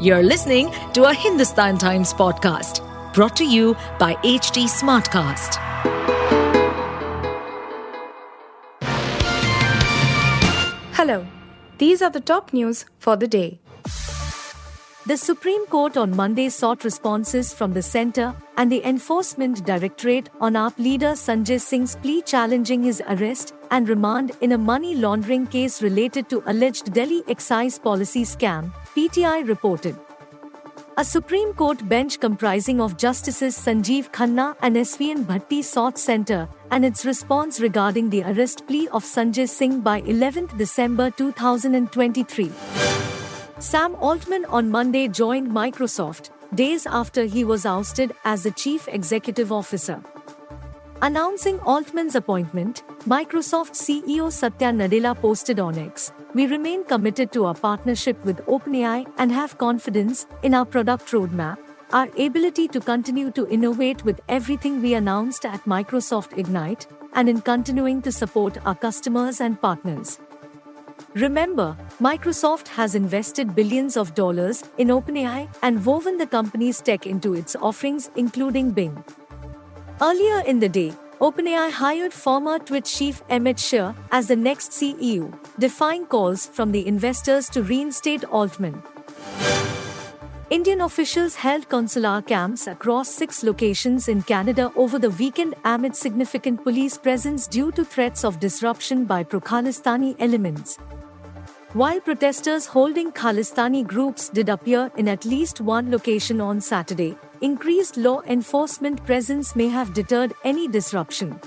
You're listening to a Hindustan Times podcast brought to you by HT Smartcast. Hello, these are the top news for the day. The Supreme Court on Monday sought responses from the Centre and the Enforcement Directorate on AAP leader Sanjay Singh's plea challenging his arrest and remand in a money laundering case related to alleged Delhi excise policy scam, PTI reported. A Supreme Court bench comprising of Justices Sanjeev Khanna and SVN Bhatti sought Centre and its response regarding the arrest plea of Sanjay Singh by 11 December 2023. Sam Altman on Monday joined Microsoft, days after he was ousted as the chief executive officer. Announcing Altman's appointment, Microsoft CEO Satya Nadella posted on X, "We remain committed to our partnership with OpenAI and have confidence in our product roadmap, our ability to continue to innovate with everything we announced at Microsoft Ignite, and in continuing to support our customers and partners." Remember, Microsoft has invested billions of dollars in OpenAI and woven the company's tech into its offerings, including Bing. Earlier in the day, OpenAI hired former Twitch chief Emmett Shear as the next CEO, defying calls from the investors to reinstate Altman. Indian officials held consular camps across 6 locations in Canada over the weekend amid significant police presence due to threats of disruption by pro-Khalistani elements. While protesters holding Khalistani groups did appear in at least one location on Saturday, increased law enforcement presence may have deterred any disruption.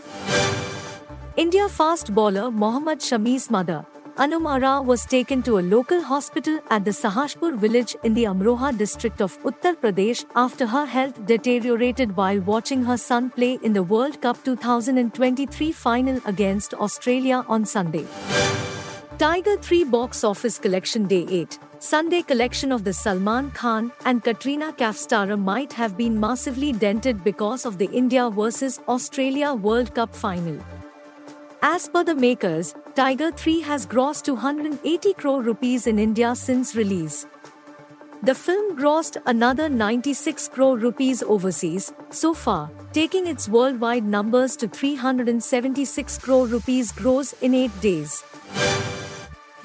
India fast bowler Mohammad Shami's mother, Anumara, was taken to a local hospital at the Sahaspur village in the Amroha district of Uttar Pradesh after her health deteriorated while watching her son play in the World Cup 2023 final against Australia on Sunday. Tiger 3 box office collection day 8, Sunday collection of the Salman Khan and Katrina Kaif star might have been massively dented because of the India vs Australia World Cup final. As per the makers, Tiger 3 has grossed 280 crore rupees in India since release. The film grossed another 96 crore rupees overseas so far, taking its worldwide numbers to 376 crore rupees gross in 8 days.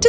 To